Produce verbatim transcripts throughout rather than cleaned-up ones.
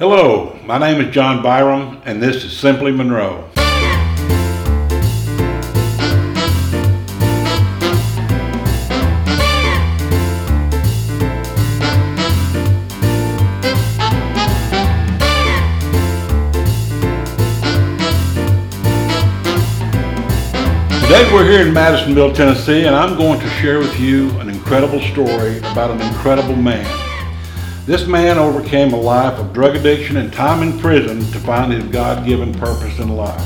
Hello, my name is John Byrum, and this is Simply Monroe. Today we're here in Madisonville, Tennessee, and I'm going to share with you an incredible story about an incredible man. This man overcame a life of drug addiction and time in prison to find his God-given purpose in life.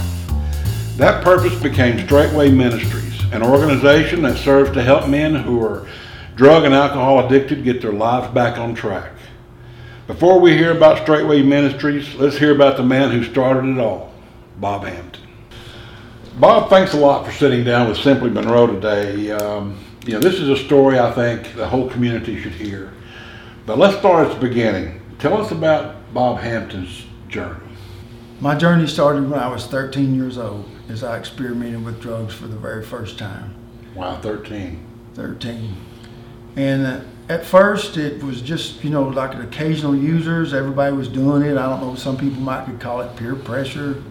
That purpose became Straightway Ministries, an organization that serves to help men who are drug and alcohol addicted get their lives back on track. Before we hear about Straightway Ministries, let's hear about the man who started it all, Bob Hampton. Bob, thanks a lot for sitting down with Simply Monroe today. Um, you know, this is a story I think the whole community should hear. But let's start at the beginning. Tell us about Bob Hampton's journey. My journey started when I was thirteen years old, as I experimented with drugs for the very first time. Wow, thirteen. thirteen. And uh, at first it was just, you know, like occasional users. Everybody was doing it. I don't know, some people might could call it peer pressure,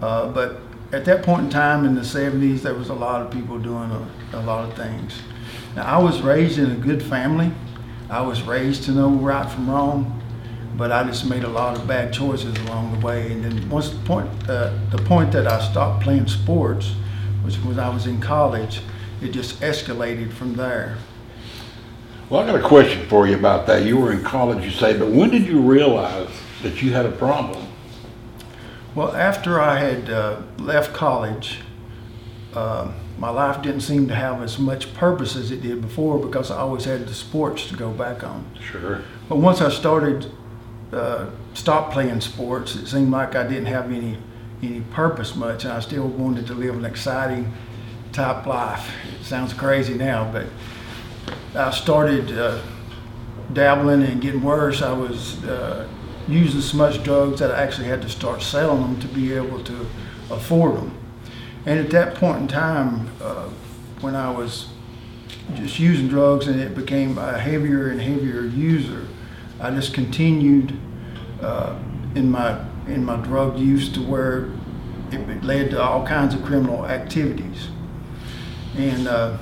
uh, but at that point in time in the seventies, there was a lot of people doing a, a lot of things. Now, I was raised in a good family. I was raised to know right from wrong, but I just made a lot of bad choices along the way. And then once the point, uh, the point that I stopped playing sports, which was when I was in college, it just escalated from there. Well, I got a question for you about that. You were in college, you say, but when did you realize that you had a problem? Well, after I had uh, left college, uh, my life didn't seem to have as much purpose as it did before because I always had the sports to go back on. Sure. But once I started, uh, stopped playing sports, it seemed like I didn't have any any purpose much, and I still wanted to live an exciting type life. It sounds crazy now, but I started uh, dabbling and getting worse. I was uh, using so much drugs that I actually had to start selling them to be able to afford them. And at that point in time, uh, when I was just using drugs and it became a heavier and heavier user, I just continued uh, in my in my drug use to where it led to all kinds of criminal activities. And uh,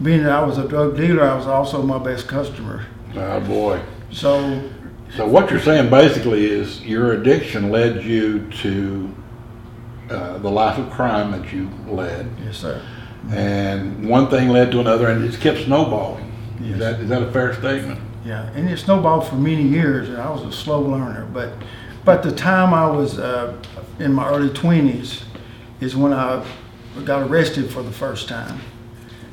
being that I was a drug dealer, I was also my best customer. Oh boy. So. So what you're saying basically is your addiction led you to uh, the life of crime that you led. Yes, sir. And one thing led to another, and it kept snowballing. Yes. Is that, is that a fair statement? Yeah, and it snowballed for many years, and I was a slow learner. But by the time I was uh, in my early twenties is when I got arrested for the first time.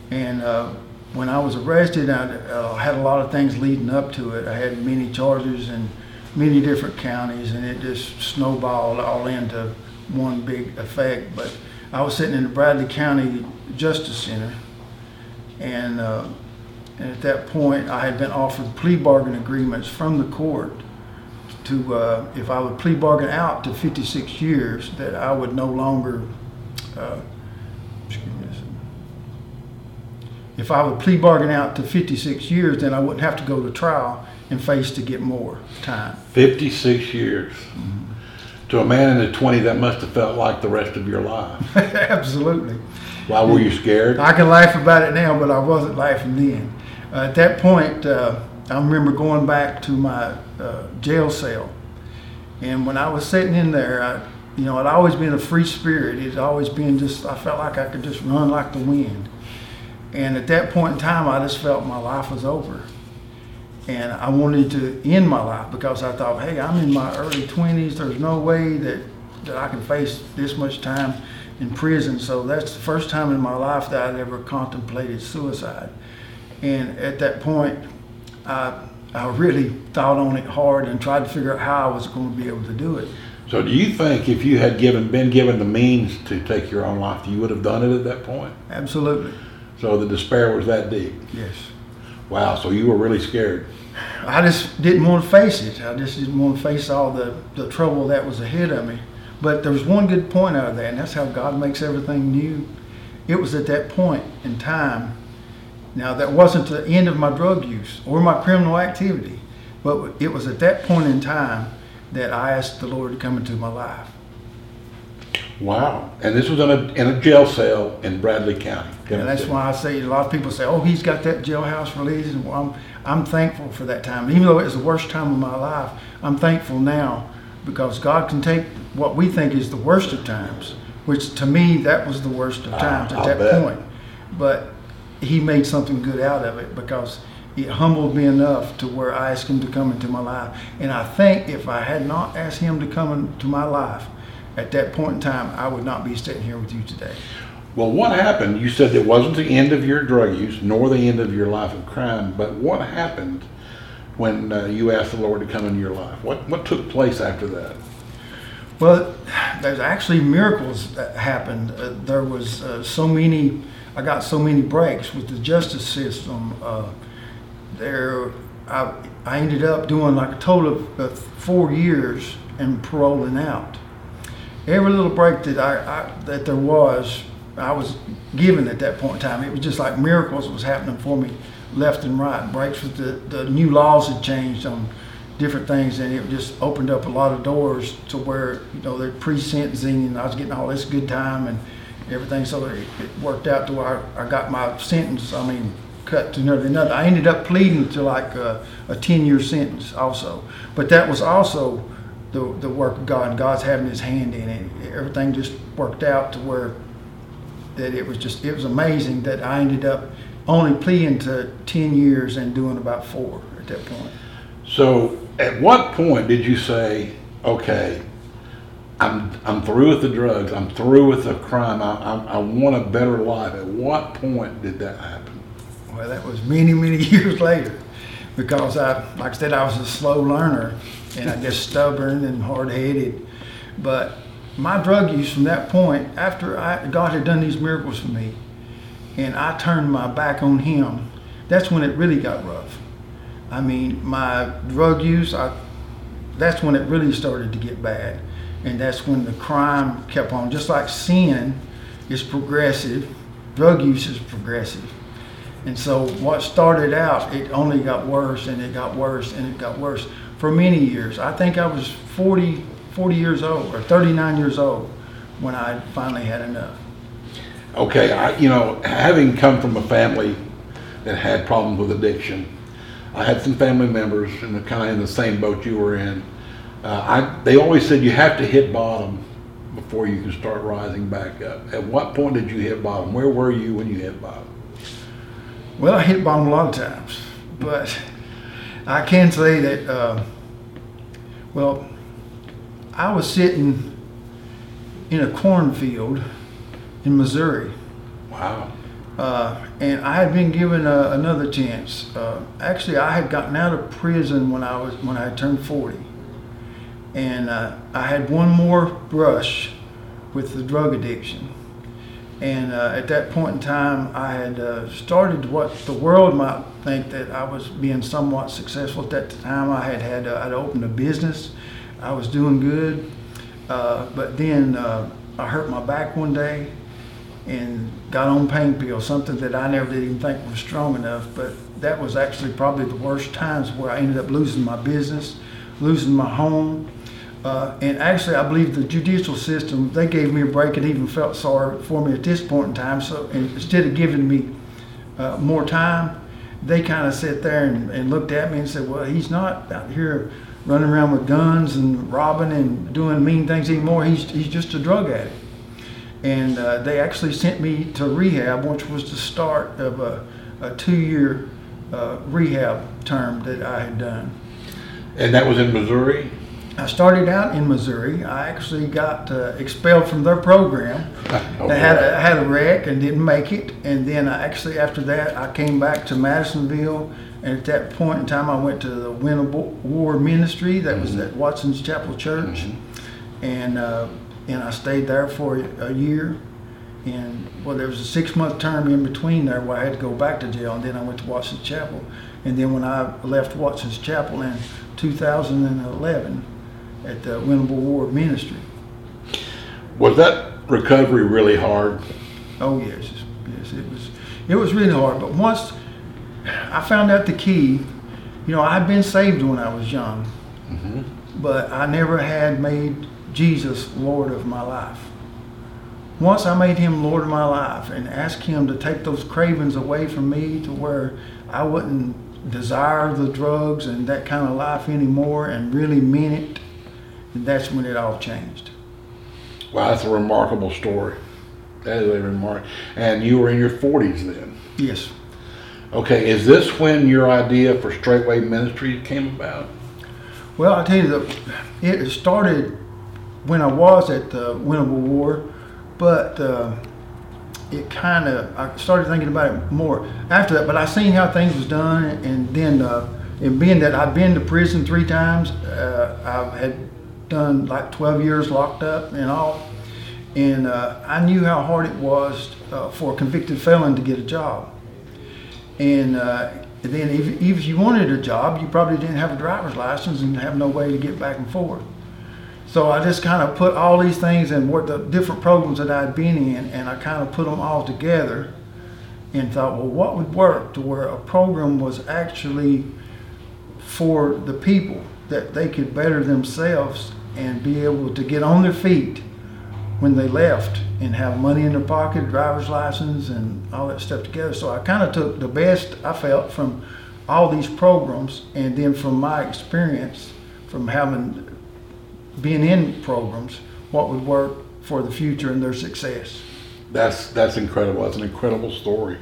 And uh, when I was arrested, I uh, had a lot of things leading up to it. I had many charges in many different counties, and it just snowballed all into one big effect. But I was sitting in the Bradley County Justice Center, and, uh, and at that point, I had been offered plea bargain agreements from the court to, uh, if I would plea bargain out to fifty-six years, that I would no longer, uh, excuse me, if I would plea bargain out to fifty-six years, then I wouldn't have to go to trial and face to get more time. fifty-six years. Mm-hmm. To a man in the twenties, that must have felt like the rest of your life. Absolutely. Why were you scared? I can laugh about it now, but I wasn't laughing then. Uh, at that point, uh, I remember going back to my uh, jail cell. And when I was sitting in there, I, you know, I'd always been a free spirit. It'd always been just, I felt like I could just run like the wind. And at that point in time, I just felt my life was over. And I wanted to end my life because I thought, hey, I'm in my early twenties. There's no way that, that I can face this much time in prison. So that's the first time in my life that I'd ever contemplated suicide. And at that point, I, I really thought on it hard and tried to figure out how I was going to be able to do it. So do you think if you had given been given the means to take your own life, you would have done it at that point? Absolutely. So the despair was that deep? Yes. Wow, so you were really scared. I just didn't want to face it. I just didn't want to face all the, the trouble that was ahead of me. But there was one good point out of that, and that's how God makes everything new. It was at that point in time. Now, that wasn't the end of my drug use or my criminal activity, but it was at that point in time that I asked the Lord to come into my life. Wow. And this was in a, in a jail cell in Bradley County. Tennessee. And that's why I say, a lot of people say, oh, he's got that jailhouse release. And well, I'm, I'm thankful for that time. Even though it was the worst time of my life, I'm thankful now because God can take what we think is the worst of times, which to me, that was the worst of times I, at I that bet. point. But he made something good out of it because it humbled me enough to where I asked him to come into my life. And I think if I had not asked him to come into my life, at that point in time, I would not be sitting here with you today. Well, what happened? You said it wasn't the end of your drug use, nor the end of your life of crime, but what happened when uh, you asked the Lord to come into your life? What what took place after that? Well, there's actually miracles that happened. Uh, there was uh, so many, I got so many breaks with the justice system. Uh, there, I, I ended up doing like a total of uh, four years and paroling out. Every little break that I, I that there was, I was given at that point in time. It was just like miracles was happening for me left and right. Breaks with the, the new laws had changed on different things, and it just opened up a lot of doors to where, you know, they're pre-sentencing, and I was getting all this good time and everything. So it, it worked out to where I, I got my sentence, I mean, cut to nearly nothing. I ended up pleading to like a, a ten-year sentence also. But that was also The, the work of God, and God's having his hand in it. Everything just worked out to where that it was just, it was amazing that I ended up only pleading to ten years and doing about four at that point. So at what point did you say, okay, I'm I'm through with the drugs, I'm through with the crime, I, I, I want a better life? At what point did that happen? Well, that was many, many years later, because I, like I said, I was a slow learner. And I guess stubborn and hard-headed. But my drug use from that point, after I, God had done these miracles for me, and I turned my back on him, that's when it really got rough. I mean, my drug use, I, that's when it really started to get bad. And that's when the crime kept on. Just like sin is progressive, drug use is progressive. And so what started out, it only got worse, and it got worse, and it got worse. For many years, I think I was forty, forty years old, or thirty-nine years old, when I finally had enough. Okay, I, you know, having come from a family that had problems with addiction, I had some family members in the kind of in the same boat you were in. Uh, I, they always said you have to hit bottom before you can start rising back up. At what point did you hit bottom? Where were you when you hit bottom? Well, I hit bottom a lot of times, but I can say that. Uh, Well, I was sitting in a cornfield in Missouri. Wow. Uh, and I had been given a, another chance. Uh, actually, I had gotten out of prison when I was when I turned forty, and uh, I had one more brush with the drug addiction. And uh, at that point in time, I had uh, started what the world might think that I was being somewhat successful. At that time, I had had uh, I'd opened a business, I was doing good, uh, but then uh, I hurt my back one day and got on pain pills, something that I never did even think was strong enough. But that was actually probably the worst times where I ended up losing my business, losing my home. Uh, and actually, I believe the judicial system, they gave me a break and even felt sorry for me at this point in time. So instead of giving me uh, more time, they kind of sat there and, and looked at me and said, well, he's not out here running around with guns and robbing and doing mean things anymore. He's he's just a drug addict. And uh, they actually sent me to rehab, which was the start of a, a two-year uh, rehab term that I had done. And that was in Missouri? I started out in Missouri. I actually got uh, expelled from their program. Oh, they had a, had a wreck and didn't make it. And then I actually, after that, I came back to Madisonville. And at that point in time, I went to the Winnable War Ministry. That mm-hmm. was at Watson's Chapel Church. Mm-hmm. And uh, and I stayed there for a year. And well, there was a six-month term in between there where I had to go back to jail. And then I went to Watson's Chapel. And then when I left Watson's Chapel in two thousand eleven, at the Winnable War Ministry. Was that recovery really hard? Oh yes, yes, it was. It was really hard. But once I found out the key, you know, I'd been saved when I was young, mm-hmm. but I never had made Jesus Lord of my life. Once I made him Lord of my life and asked him to take those cravings away from me to where I wouldn't desire the drugs and that kind of life anymore and really meant it, and that's when it all changed. Wow, that's a remarkable story. That is a remark. And you were in your forties then? Yes. Okay, is this when your idea for Straightway Ministries came about? Well, I'll tell you, the, it started when I was at the Winnable War, but uh, it kind of, I started thinking about it more after that, but I seen how things was done, and then, uh, and being that I've been to prison three times, uh, I had done like twelve years locked up and all, and uh, I knew how hard it was uh, for a convicted felon to get a job. And uh, then if, if you wanted a job, you probably didn't have a driver's license and have no way to get back and forth. So I just kind of put all these things and what the different programs that I'd been in, and I kind of put them all together and thought, well, what would work to where a program was actually for the people, that they could better themselves and be able to get on their feet when they left and have money in their pocket, driver's license, and all that stuff together. So I kind of took the best I felt from all these programs, and then from my experience from having been in programs, what would work for the future and their success. That's that's incredible. That's an incredible story.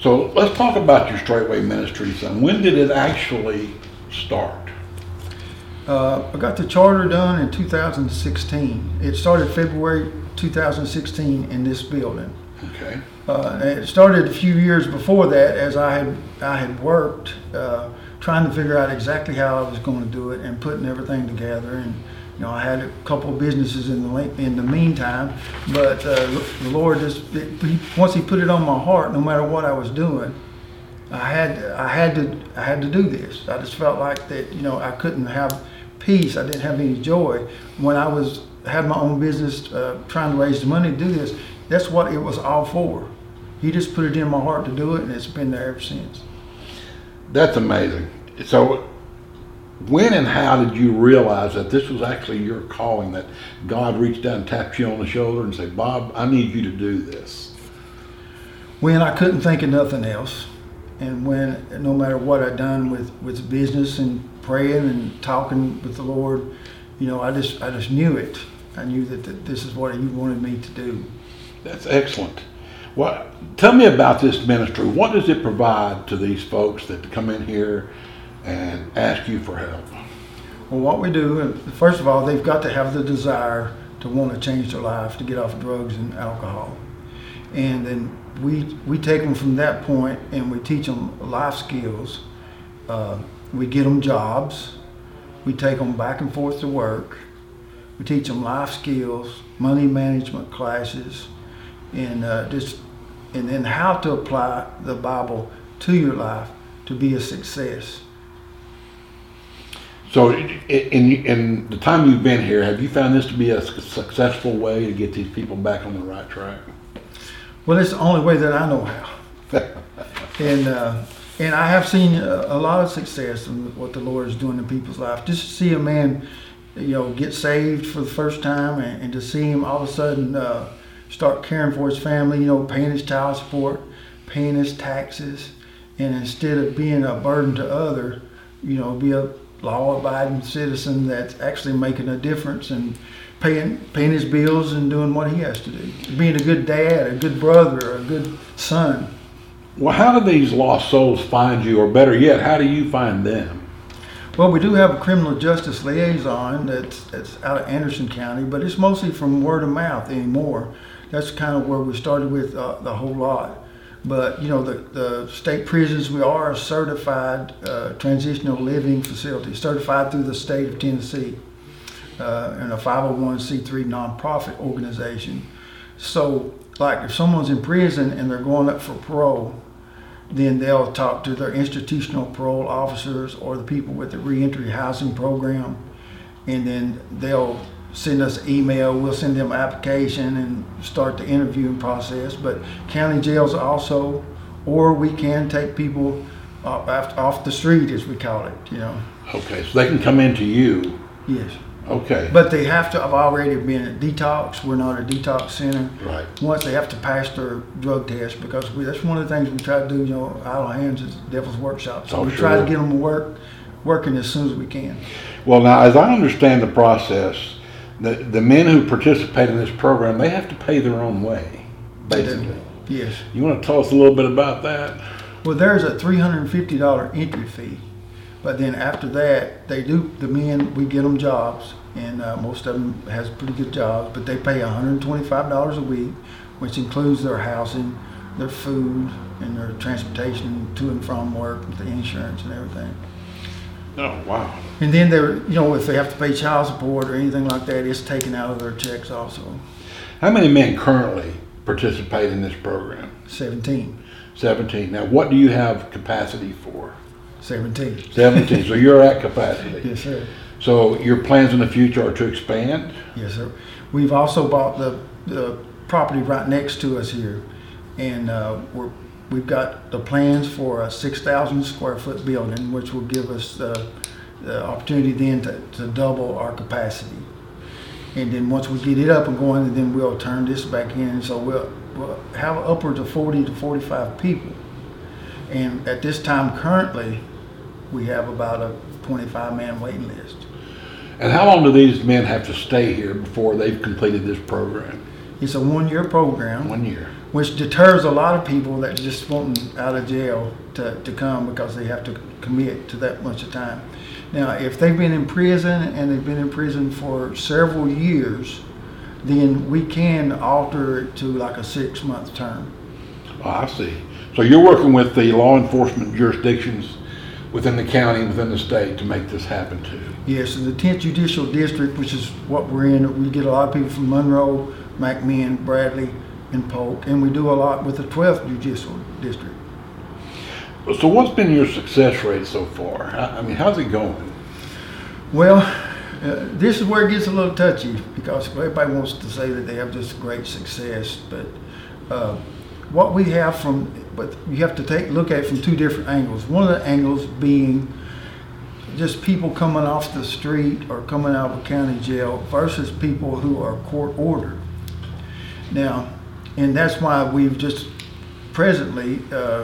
So let's talk about your Straightway Ministries. And when did it actually start? Uh, I got the charter done in two thousand sixteen. It started February two thousand sixteen in this building. Okay. Uh, it started a few years before that, as I had I had worked uh, trying to figure out exactly how I was going to do it and putting everything together. And you know, I had a couple of businesses in the in the meantime, but uh, the Lord just it, he, once He put it on my heart, no matter what I was doing, I had I had to I had to do this. I just felt like that you know I couldn't have peace. I didn't have any joy when I was had my own business uh, trying to raise the money to do this. That's what it was all for. He just put it in my heart to do it, and it's been there ever since. That's amazing. So when and how did you realize that this was actually your calling, that God reached down and tapped you on the shoulder and said, Bob, I need you to do this? When I couldn't think of nothing else, and when no matter what I'd done with, with business and praying and talking with the Lord, you know, I just I just knew it. I knew that, that this is what He wanted me to do. That's excellent. Well, tell me about this ministry. What does it provide to these folks that come in here and ask you for help? Well, what we do, first of all, they've got to have the desire to want to change their life, to get off drugs and alcohol. And then we we take them from that point, and we teach them life skills. Uh, we get them jobs. We take them back and forth to work. We teach them life skills, money management classes, and uh, just and then how to apply the Bible to your life to be a success. So, in in the time you've been here, have you found this to be a successful way to get these people back on the right track? Well, it's the only way that I know how. and uh, and I have seen a, a lot of success in what the Lord is doing in people's life. Just to see a man, you know, get saved for the first time, and, and to see him all of a sudden uh, start caring for his family, you know, paying his child support, paying his taxes, and instead of being a burden to other, you know, be a law-abiding citizen that's actually making a difference and paying paying his bills and doing what he has to do. Being a good dad, a good brother, a good son. Well, how do these lost souls find you, or better yet, how do you find them? Well, we do have a criminal justice liaison that's, that's out of Anderson County, but it's mostly from word of mouth anymore. That's kind of where we started with uh, the whole lot. But, you know, the, the state prisons, we are a certified uh, transitional living facility, certified through the state of Tennessee, uh, and a five oh one c three nonprofit organization. So, like, if someone's in prison and they're going up for parole, then they'll talk to their institutional parole officers or the people with the reentry housing program, and then they'll send us an email, we'll send them an application and start the interviewing process. But county jails also, or we can take people off, off the street, as we call it, you know. Okay, so they can come into you Yes. Okay. But they have to have already been detoxed. We're not a detox center. Right. Once they have to pass their drug test, because we, that's one of the things we try to do, you know, Idle Hands is the Devil's Workshop. So oh, we sure. try to get them to work, working as soon as we can. Well, now, as I understand the process, the, the men who participate in this program, they have to pay their own way, basically. Yes. You want to tell us a little bit about that? Well, there's a three hundred fifty dollars entry fee. But then after that, they do, the men, we get them jobs, and uh, most of them has pretty good jobs, but they pay one hundred twenty-five dollars a week, which includes their housing, their food, and their transportation to and from work, the insurance and everything. Oh, wow. And then they're, you know, if they have to pay child support or anything like that, it's taken out of their checks also. How many men currently participate in this program? seventeen. seventeen. Now, what do you have capacity for? seventeen. seventeen. So you're at capacity. Yes, sir. So your plans in the future are to expand? Yes, sir. We've also bought the, the property right next to us here, and uh, we're, we've got the plans for a six thousand square foot building, which will give us uh, the opportunity then to, to double our capacity. And then once we get it up and going, then we'll turn this back in. So we'll, we'll have upwards of forty to forty-five people. And at this time, currently, we have about a twenty-five man waiting list. And how long do these men have to stay here before they've completed this program? It's a one-year program. One year. Which deters a lot of people that just want out of jail to, to come because they have to commit to that much of time. Now, if they've been in prison and they've been in prison for several years, then we can alter it to like a six-month term. Oh, I see. So you're working with the law enforcement jurisdictions within the county and within the state to make this happen too? Yes, and the tenth Judicial District, which is what we're in, we get a lot of people from Monroe, McMinn, Bradley, and Polk, and we do a lot with the twelfth Judicial District. So what's been your success rate so far? I mean, how's it going? Well, uh, this is where it gets a little touchy because everybody wants to say that they have just great success, but uh, what we have from But you have to take look at it from two different angles. One of the angles being just people coming off the street or coming out of a county jail versus people who are court ordered. Now, and that's why we've just presently uh,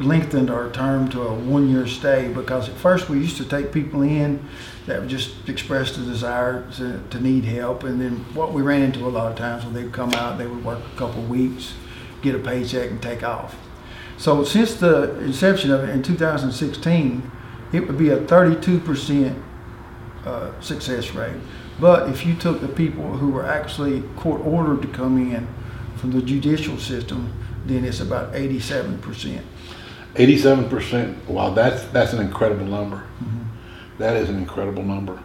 lengthened our term to a one-year stay, because at first we used to take people in that just expressed a desire to, to need help, and then what we ran into a lot of times when they'd come out, they would work a couple of weeks, get a paycheck, and take off. So since the inception of it in two thousand sixteen, it would be a thirty-two percent uh, success rate. But if you took the people who were actually court ordered to come in from the judicial system, then it's about eighty-seven percent. eighty-seven percent, wow, that's, that's an incredible number. Mm-hmm. That is an incredible number.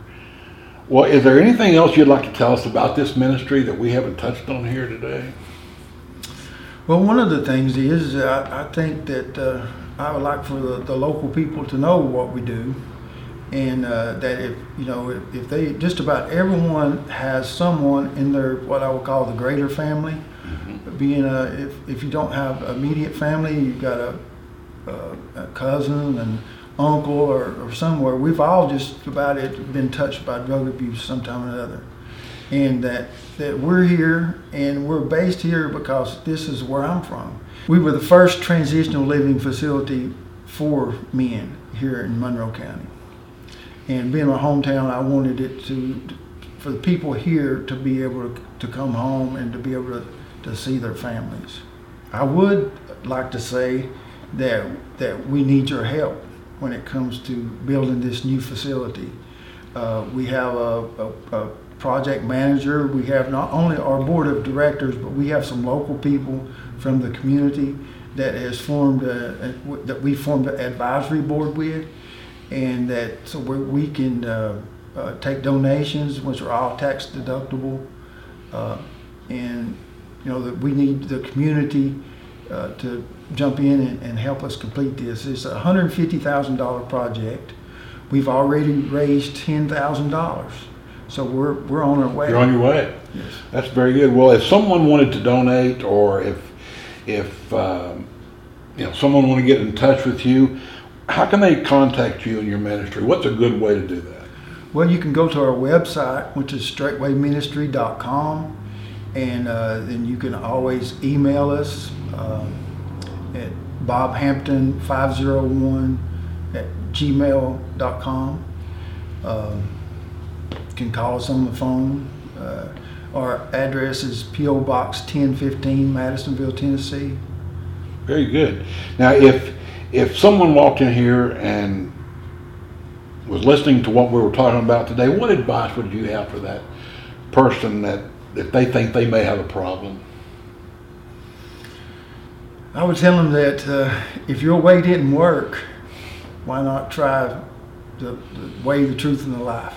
Well, is there anything else you'd like to tell us about this ministry that we haven't touched on here today? Well, one of the things is I, I think that uh, I would like for the, the local people to know what we do, and uh, that if you know if, if they just about everyone has someone in their what I would call the greater family, mm-hmm. being a if, if you don't have immediate family, you've got a, a, a cousin and uncle or, or somewhere. We've all just about it been touched by drug abuse sometime or another. And that, that we're here and we're based here because this is where I'm from. We were the first transitional living facility for men here in Monroe County. And being my hometown, I wanted it to, for the people here to be able to, to come home and to be able to, to see their families. I would like to say that, that we need your help when it comes to building this new facility. Uh, we have a, a, a project manager, we have not only our board of directors, but we have some local people from the community that has formed a, a, that we formed an advisory board with, and that so we, we can uh, uh, take donations, which are all tax deductible, uh, and you know that we need the community uh, to jump in and, and help us complete this. It's a one hundred fifty thousand dollars project. We've already raised ten thousand dollars. So we're we're on our way. You're on your way. Yes. That's very good. Well, if someone wanted to donate, or if if um, you know someone wanted to get in touch with you, how can they contact you and your ministry? What's a good way to do that? Well, you can go to our website, which is straightway ministry dot com, and uh, then you can always email us uh, at bob hampton five oh one at gmail dot com. Uh, you can call us on the phone. Uh, our address is P O Box ten fifteen, Madisonville, Tennessee. Very good. Now, if if someone walked in here and was listening to what we were talking about today, what advice would you have for that person that if they think they may have a problem? I would tell them that uh, if your way didn't work, why not try the, the way, the truth, and the life?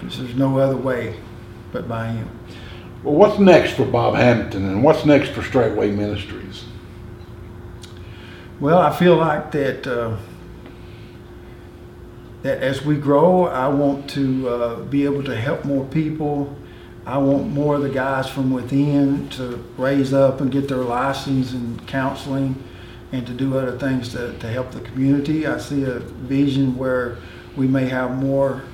Because there's no other way but by Him. Well, what's next for Bob Hampton, and what's next for Straightway Ministries? Well, I feel like that uh, that as we grow, I want to uh, be able to help more people. I want more of the guys from within to raise up and get their license and counseling and to do other things to, to help the community. I see a vision where we may have more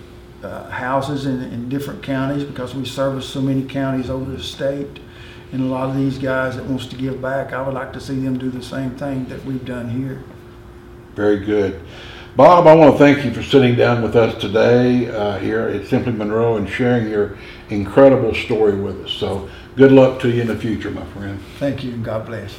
uh, houses in, in different counties, because we service so many counties over the state. And a lot of these guys that wants to give back, I would like to see them do the same thing that we've done here. Very good. Bob, I want to thank you for sitting down with us today uh, here at Simply Monroe and sharing your incredible story with us. So good luck to you in the future, my friend. Thank you, and God bless.